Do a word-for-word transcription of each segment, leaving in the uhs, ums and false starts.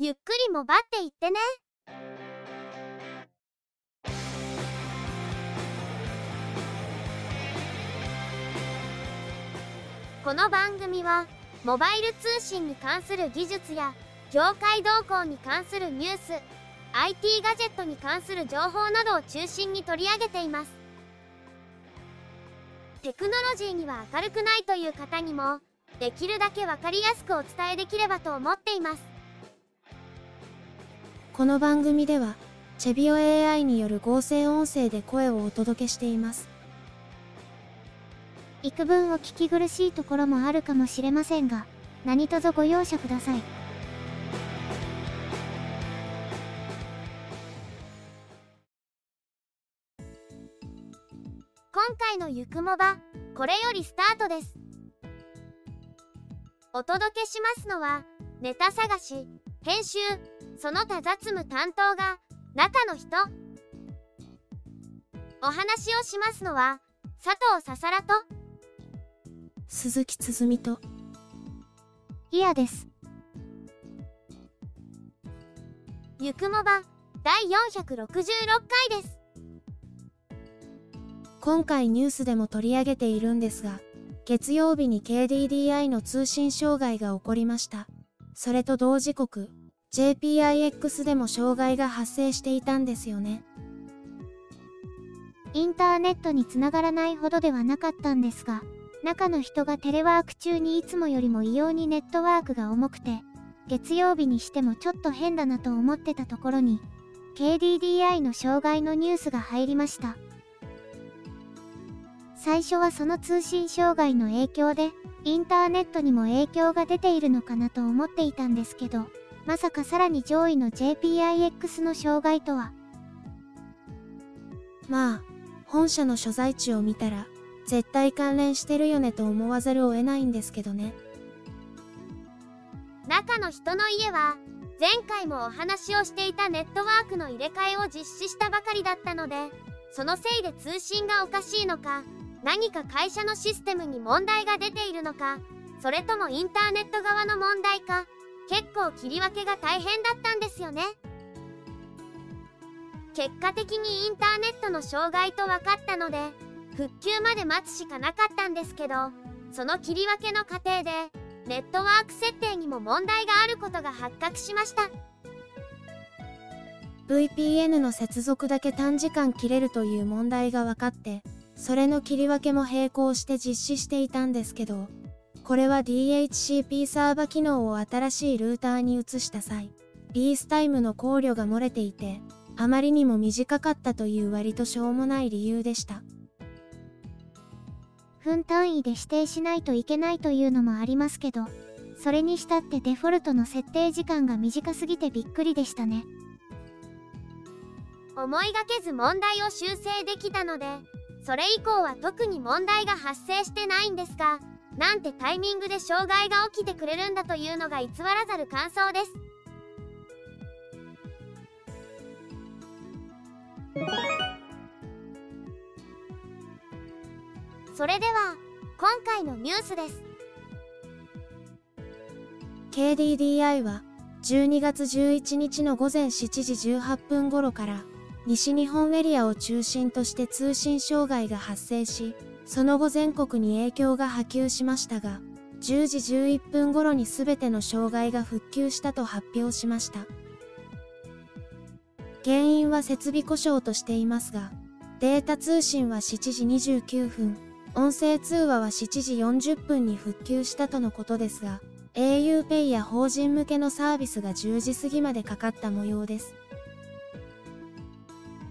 ゆっくりもばっていってね。この番組はモバイル通信に関する技術や業界動向に関するニュース、 アイティー ガジェットに関する情報などを中心に取り上げています。テクノロジーには明るくないという方にもできるだけ分かりやすくお伝えできればと思っています。この番組ではチェビオ エーアイ による合成音声で声をお届けしています。幾分お聞き苦しいところもあるかもしれませんが、何卒ご容赦ください。今回のゆくもば、これよりスタートです。お届けしますのは、ネタ探し、編集、その他雑務担当が中の人。お話をしますのは佐藤ささらと鈴木つづみとイヤです。ゆくもばだいよんひゃくろくじゅうろっかいです。今回ニュースでも取り上げているんですが、月曜日に ケーディーディーアイ の通信障害が起こりました。それと同時刻 ジェイピーアイエックス でも障害が発生していたんですよね。インターネットにつながらないほどではなかったんですが、中の人がテレワーク中にいつもよりも異様にネットワークが重くて、月曜日にしてもちょっと変だなと思ってたところに ケーディーディーアイ の障害のニュースが入りました。最初はその通信障害の影響でインターネットにも影響が出ているのかなと思っていたんですけど、まさかさらに上位の ジェイピーアイエックス の障害とは。まあ本社の所在地を見たら絶対関連してるよねと思わざるを得ないんですけどね。中の人の家は前回もお話をしていたネットワークの入れ替えを実施したばかりだったので、そのせいで通信がおかしいのか、何か会社のシステムに問題が出ているのか、それともインターネット側の問題か、結構切り分けが大変だったんですよね。結果的にインターネットの障害と分かったので復旧まで待つしかなかったんですけど、その切り分けの過程でネットワーク設定にも問題があることが発覚しました。 ブイピーエヌ の接続だけ短時間切れるという問題が分かって、それの切り分けも並行して実施していたんですけど、これは ディーエイチシーピー サーバ機能を新しいルーターに移した際、リースタイムの考慮が漏れていてあまりにも短かったという割としょうもない理由でした。分単位で指定しないといけないというのもありますけど、それにしたってデフォルトの設定時間が短すぎてびっくりでしたね。思いがけず問題を修正できたので、それ以降は特に問題が発生してないんですが、なんてタイミングで障害が起きてくれるんだというのが偽らざる感想です。それでは今回のニュースです。 ケーディーディーアイ はじゅうにがつじゅういちにちの午前しちじじゅうはっぷん頃から西日本エリアを中心として通信障害が発生し、その後全国に影響が波及しましたが、じゅうじじゅういっぷん頃に全ての障害が復旧したと発表しました。原因は設備故障としていますが、データ通信はしちじにじゅうきゅうふん、音声通話はしちじよんじゅっぷんに復旧したとのことですが、 au Pay や法人向けのサービスがじゅうじ過ぎまでかかった模様です。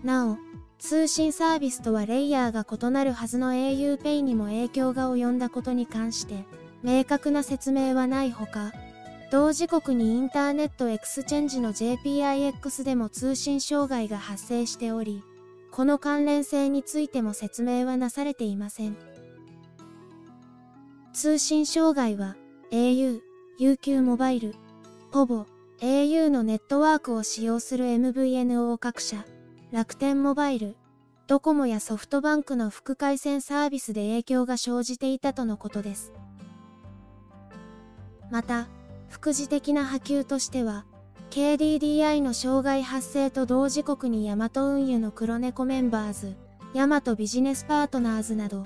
なお、通信サービスとはレイヤーが異なるはずの au Pay にも影響が及んだことに関して明確な説明はないほか、同時刻にインターネットエクスチェンジの ジェイピーアイエックス でも通信障害が発生しており、この関連性についても説明はなされていません。通信障害は au、ユーキュー モバイル、povo、au のネットワークを使用する エムブイエヌオー 各社、楽天モバイル、ドコモやソフトバンクの副回線サービスで影響が生じていたとのことです。また、副次的な波及としては、ケーディーディーアイ の障害発生と同時刻にヤマト運輸の黒猫メンバーズ、ヤマトビジネスパートナーズなど、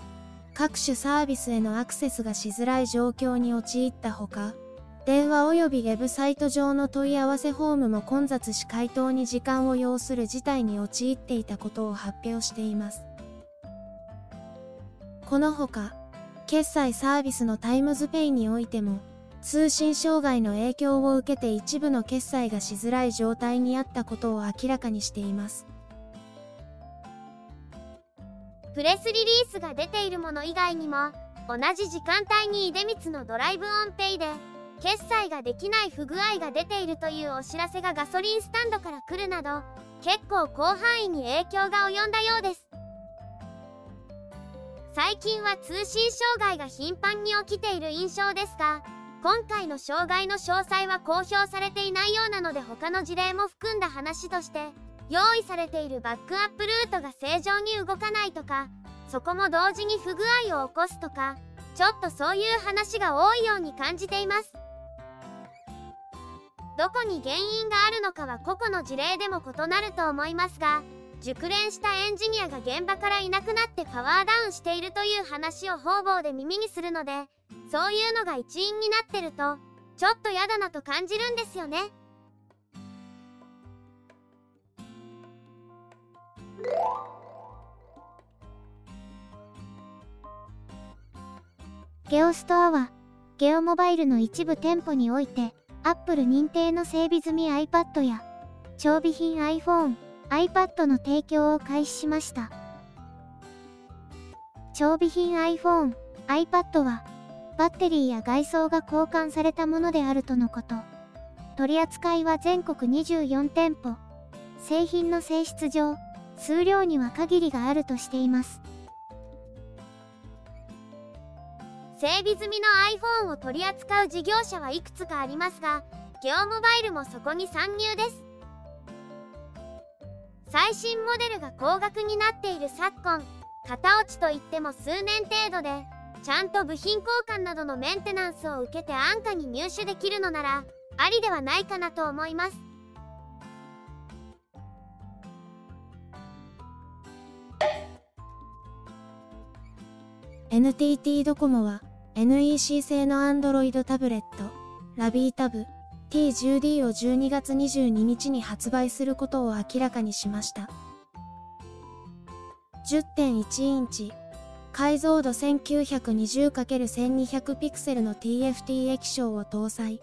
各種サービスへのアクセスがしづらい状況に陥ったほか、電話及びウェブサイト上の問い合わせフォームも混雑し回答に時間を要する事態に陥っていたことを発表しています。このほか、決済サービスのタイムズペイにおいても、通信障害の影響を受けて一部の決済がしづらい状態にあったことを明らかにしています。プレスリリースが出ているもの以外にも、同じ時間帯に出光のドライブオンペイで、決済ができない不具合が出ているというお知らせがガソリンスタンドから来るなど、結構広範囲に影響が及んだようです。最近は通信障害が頻繁に起きている印象ですが、今回の障害の詳細は公表されていないようなので、他の事例も含んだ話として、用意されているバックアップルートが正常に動かないとか、そこも同時に不具合を起こすとか、ちょっとそういう話が多いように感じています。どこに原因があるのかは個々の事例でも異なると思いますが、熟練したエンジニアが現場からいなくなってパワーダウンしているという話を方々で耳にするので、そういうのが一因になってると、ちょっとやだなと感じるんですよね。ゲオストアは、ゲオモバイルの一部店舗において、Apple 認定の整備済み iPad や、調備品 iPhone、iPad の提供を開始しました。調備品 iPhone、iPad は、バッテリーや外装が交換されたものであるとのこと。取り扱いは全国にじゅうよんてんぽ。製品の性質上、数量には限りがあるとしています。整備済みの iPhone を取り扱う事業者はいくつかありますが、ゲオモバイルもそこに参入です。最新モデルが高額になっている昨今、型落ちといっても数年程度で、ちゃんと部品交換などのメンテナンスを受けて安価に入手できるのならありではないかなと思います。エヌティーティー ドコモは エヌイーシー 製の Android タブレット、ラビータブ ティーテンディー をじゅうにがつにじゅうににちに発売することを明らかにしました。じゅってんいちインチ。解像度 せんきゅうひゃくにじゅうかけるせんにひゃく ピクセルの ティーエフティー 液晶を搭載。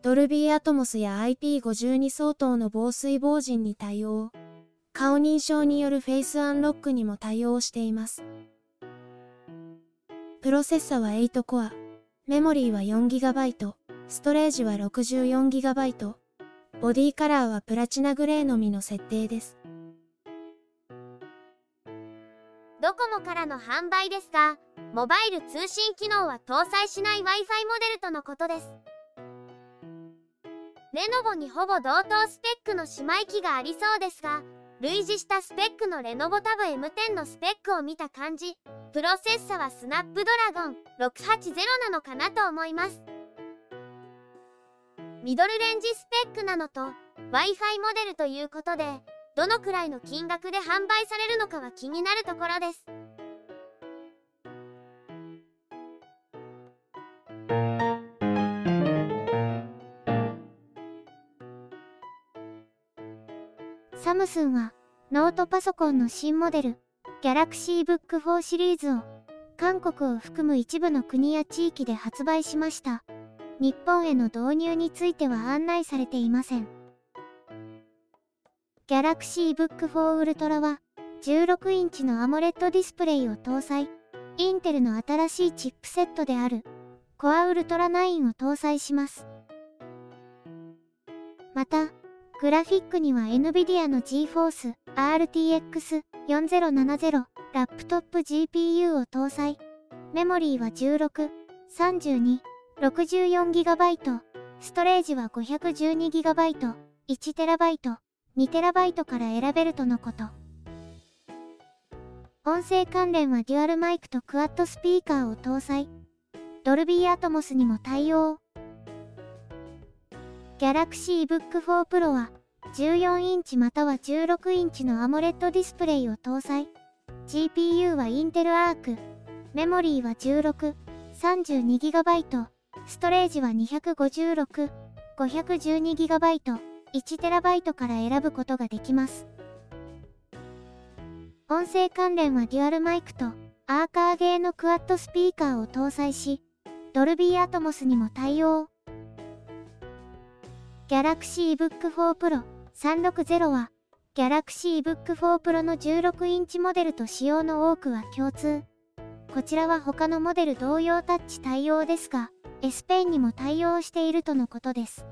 ドルビーアトモスや アイピーごじゅうに 相当の防水防塵に対応。顔認証によるフェイスアンロックにも対応しています。プロセッサははちコア、メモリーは よんギガバイト、ストレージは ろくじゅうよんギガバイト、ボディカラーはプラチナグレーのみの設定です。ドコモからの販売ですが、モバイル通信機能は搭載しない Wi-Fi モデルとのことです。レノボにほぼ同等スペックの姉妹機がありそうですが、類似したスペックのレノボタブ エムテン のスペックを見た感じ、プロセッサはスナップドラゴンろくはちゼロなのかなと思います。ミドルレンジスペックなのと Wi-Fi モデルということで、どのくらいの金額で販売されるのかは気になるところです。サムスンはノートパソコンの新モデル、ギャラクシーブックフォーシリーズを韓国を含む一部の国や地域で発売しました。日本への導入については案内されていません。ギャラクシーブックフォー Ultra はじゅうろくインチの アモレッド ディスプレイを搭載、インテルの新しいチップセットである Core Ultra ナインを搭載します。また、グラフィックには NVIDIA の GeForce アールティーエックスよんせんななじゅう ラップトップ ジーピーユー を搭載、メモリーはじゅうろく、さんじゅうに、ろくじゅうよんギガバイト、ストレージは ごひゃくじゅうにギガバイト、いちテラバイト、にテラバイト から選べるとのこと。音声関連はデュアルマイクとクワッドスピーカーを搭載。ドルビーアトモスにも対応。Galaxy Book フォー Pro はじゅうよんインチまたはじゅうろくインチの AMOLED ディスプレイを搭載。 ジーピーユー は Intel Arc、 メモリーは じゅうろく、さんじゅうにギガバイト、 ストレージは にひゃくごじゅうろく、ごひゃくじゅうにギガバイト、 いちテラバイト から選ぶことができます。音声関連はデュアルマイクとアーカーゲーのクワッドスピーカーを搭載し、ドルビーアトモスにも対応。Galaxy Book フォー Pro さんびゃくろくじゅうは Galaxy Book フォー Pro のじゅうろくインチモデルと仕様の多くは共通。こちらは他のモデル同様タッチ対応ですが、Sペンにも対応しているとのことです。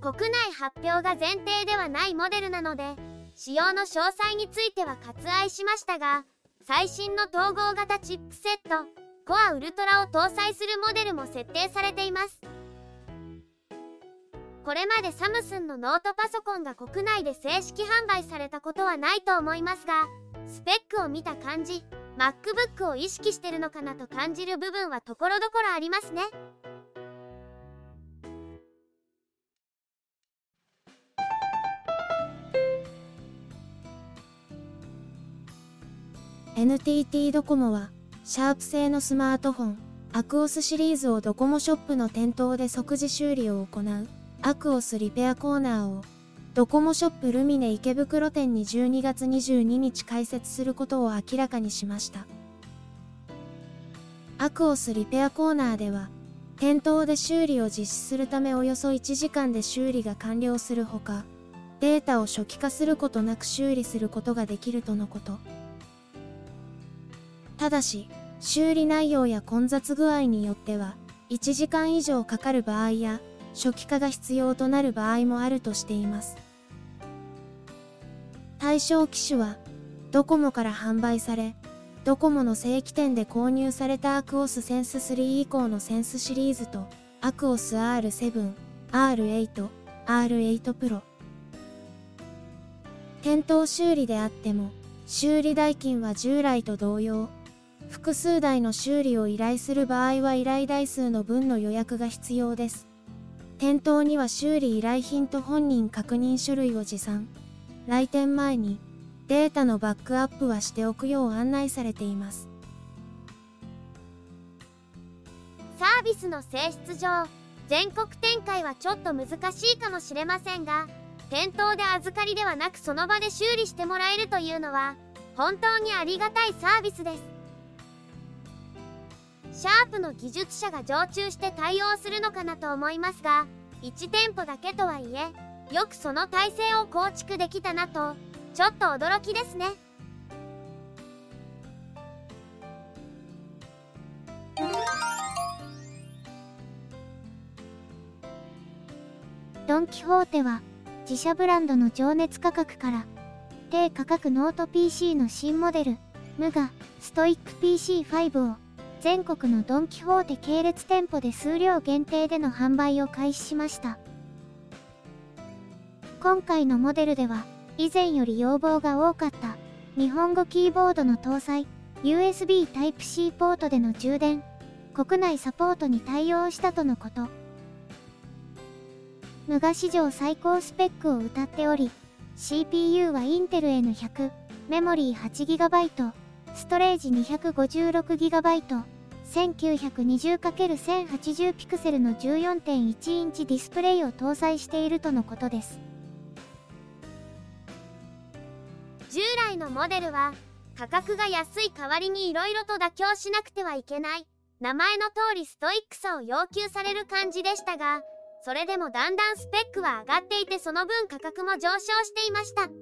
国内発表が前提ではないモデルなので、仕様の詳細については割愛しましたが、最新の統合型チップセット Core Ultra を搭載するモデルも設定されています。これまでサムスンのノートパソコンが国内で正式販売されたことはないと思いますが、スペックを見た感じ MacBook を意識してるのかなと感じる部分はところどころありますね。エヌティーティー ドコモはシャープ製のスマートフォン エーキューオーエス シリーズをドコモショップの店頭で即時修理を行う エーキューオーエス リペアコーナーをドコモショップルミネ池袋店にじゅうにがつにじゅうににち開設することを明らかにしました。 エーキューオーエス リペアコーナーでは店頭で修理を実施するためおよそいちじかんで修理が完了するほか、データを初期化することなく修理することができるとのこと。ただし、修理内容や混雑具合によっては、いちじかん以上かかる場合や、初期化が必要となる場合もあるとしています。対象機種は、ドコモから販売され、ドコモの正規店で購入された エーキューオーエス Sense スリー以降の Sense シリーズと、エーキューオーエス アールセブン、アールエイト、アールエイト Pro。店頭修理であっても、修理代金は従来と同様、複数台の修理を依頼する場合は依頼台数の分の予約が必要です。店頭には修理依頼品と本人確認書類を持参。来店前にデータのバックアップはしておくよう案内されています。サービスの性質上、全国展開はちょっと難しいかもしれませんが、店頭で預かりではなくその場で修理してもらえるというのは本当にありがたいサービスです。シャープの技術者が常駐して対応するのかなと思いますが、いち店舗だけとはいえ、よくその体制を構築できたなと、ちょっと驚きですね。ドン・キホーテは、自社ブランドの情熱価格から、低価格ノート ピーシー の新モデル、ムガ、ストイック ピーシーファイブ を、全国のドン・キホーテ系列店舗で数量限定での販売を開始しました。今回のモデルでは、以前より要望が多かった日本語キーボードの搭載、 ユーエスビー タイプシー ポートでの充電、国内サポートに対応したとのこと。ムガ史上最高スペックを謳っており、 シーピーユー は Intel エヌひゃく、 メモリー はちギガバイト、ストレージ にひゃくごじゅうろくギガバイト、 せんきゅうひゃくにじゅう×せんはちじゅう ピクセルの じゅうよんてんいちインチディスプレイを搭載しているとのことです。従来のモデルは価格が安い代わりにいろいろと妥協しなくてはいけない、名前の通りストイックさを要求される感じでしたが、それでもだんだんスペックは上がっていて、その分価格も上昇していました。今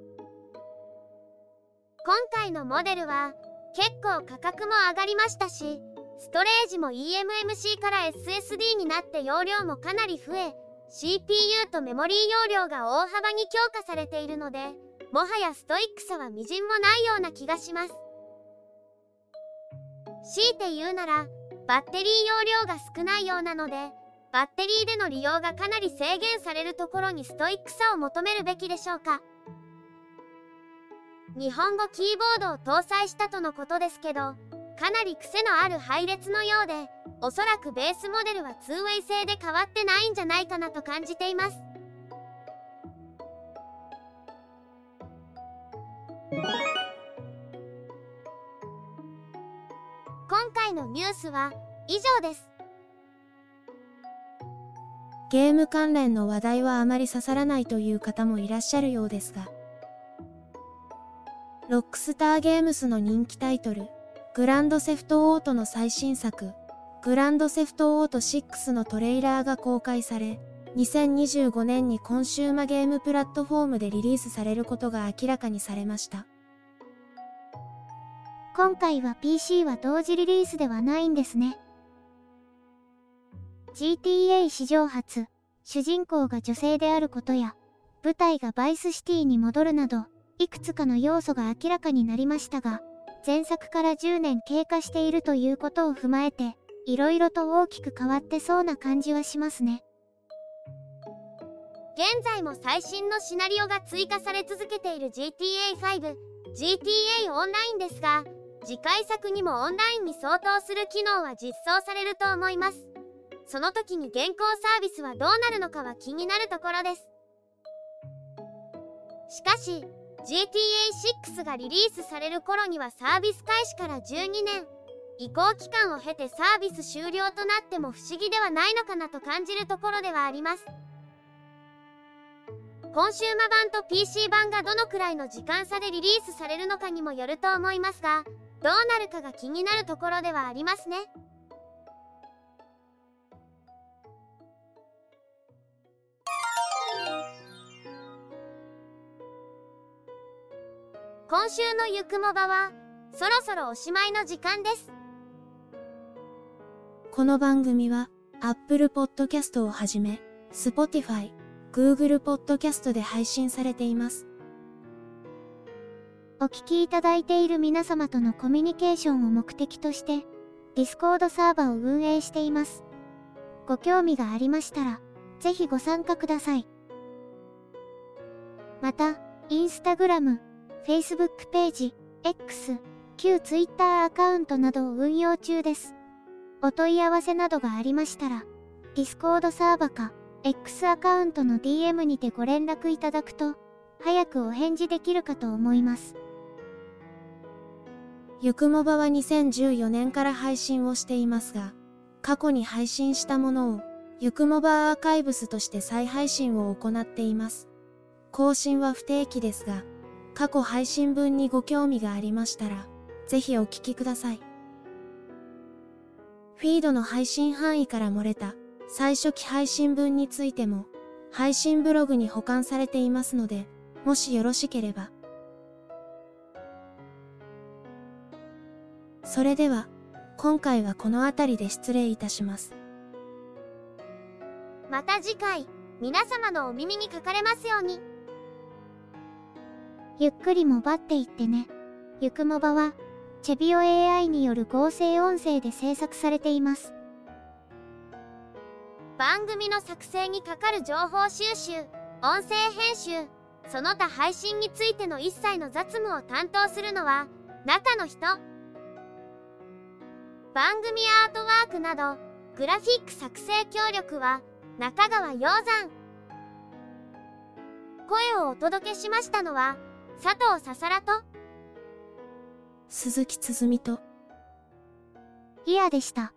回のモデルは結構価格も上がりましたし、ストレージも イーエムエムシー から エスエスディー になって容量もかなり増え、 シーピーユー とメモリー容量が大幅に強化されているので、もはやストイックさはみじんもないような気がします。強いて言うなら、バッテリー容量が少ないようなので、バッテリーでの利用がかなり制限されるところにストイックさを求めるべきでしょうか。日本語キーボードを搭載したとのことですけど、かなり癖のある配列のようで、おそらくベースモデルは ツーウェイ 製で変わってないんじゃないかなと感じています。今回のニュースは以上です。ゲーム関連の話題はあまり刺さらないという方もいらっしゃるようですが、ロックスターゲームスの人気タイトルグランドセフトオートの最新作グランドセフトオートシックスのトレーラーが公開され、にせんにじゅうごねんにコンシューマゲームプラットフォームでリリースされることが明らかにされました。今回は ピーシー は同時リリースではないんですね。 ジーティーエー 史上初、主人公が女性であることや、舞台がバイスシティに戻るなど、いくつかの要素が明らかになりましたが、前作からじゅうねん経過しているということを踏まえて、いろいろと大きく変わってそうな感じはしますね。現在も最新のシナリオが追加され続けている ジーティーエーファイブ、ジーティーエー オンラインですが、次回作にもオンラインに相当する機能は実装されると思います。その時に現行サービスはどうなるのかは気になるところです。しかしジーティーエーシックス がリリースされる頃にはサービス開始からじゅうにねん、移行期間を経てサービス終了となっても不思議ではないのかなと感じるところではあります。コンシューマ版と ピーシー 版がどのくらいの時間差でリリースされるのかにもよると思いますが、どうなるかが気になるところではありますね。今週のゆくもばはそろそろおしまいの時間です。この番組は Apple Podcast をはじめ Spotify、Google Podcast で配信されています。お聞きいただいている皆様とのコミュニケーションを目的として Discord サーバーを運営しています。ご興味がありましたらぜひご参加ください。また Instagram、Facebook ページ、X、旧 Twitter アカウントなどを運用中です。お問い合わせなどがありましたら、Discord サーバか X アカウントの ディーエム にてご連絡いただくと、早くお返事できるかと思います。ゆくもばはにせんじゅうよねんから配信をしていますが、過去に配信したものをゆくもばアーカイブスとして再配信を行っています。更新は不定期ですが、過去配信分にご興味がありましたら、ぜひお聞きください。フィードの配信範囲から漏れた最初期配信分についても、配信ブログに保管されていますので、もしよろしければ。それでは、今回はこのあたりで失礼いたします。また次回、皆様のお耳にかかれますように。ゆっくりもばっていってね。ゆくもばは、チェビオ エーアイ による合成音声で制作されています。番組の作成にかかる情報収集、音声編集、その他配信についての一切の雑務を担当するのは、中の人。番組アートワークなど、グラフィック作成協力は、中川洋山。声をお届けしましたのは、佐藤ささらと鈴木つづみとイヤでした。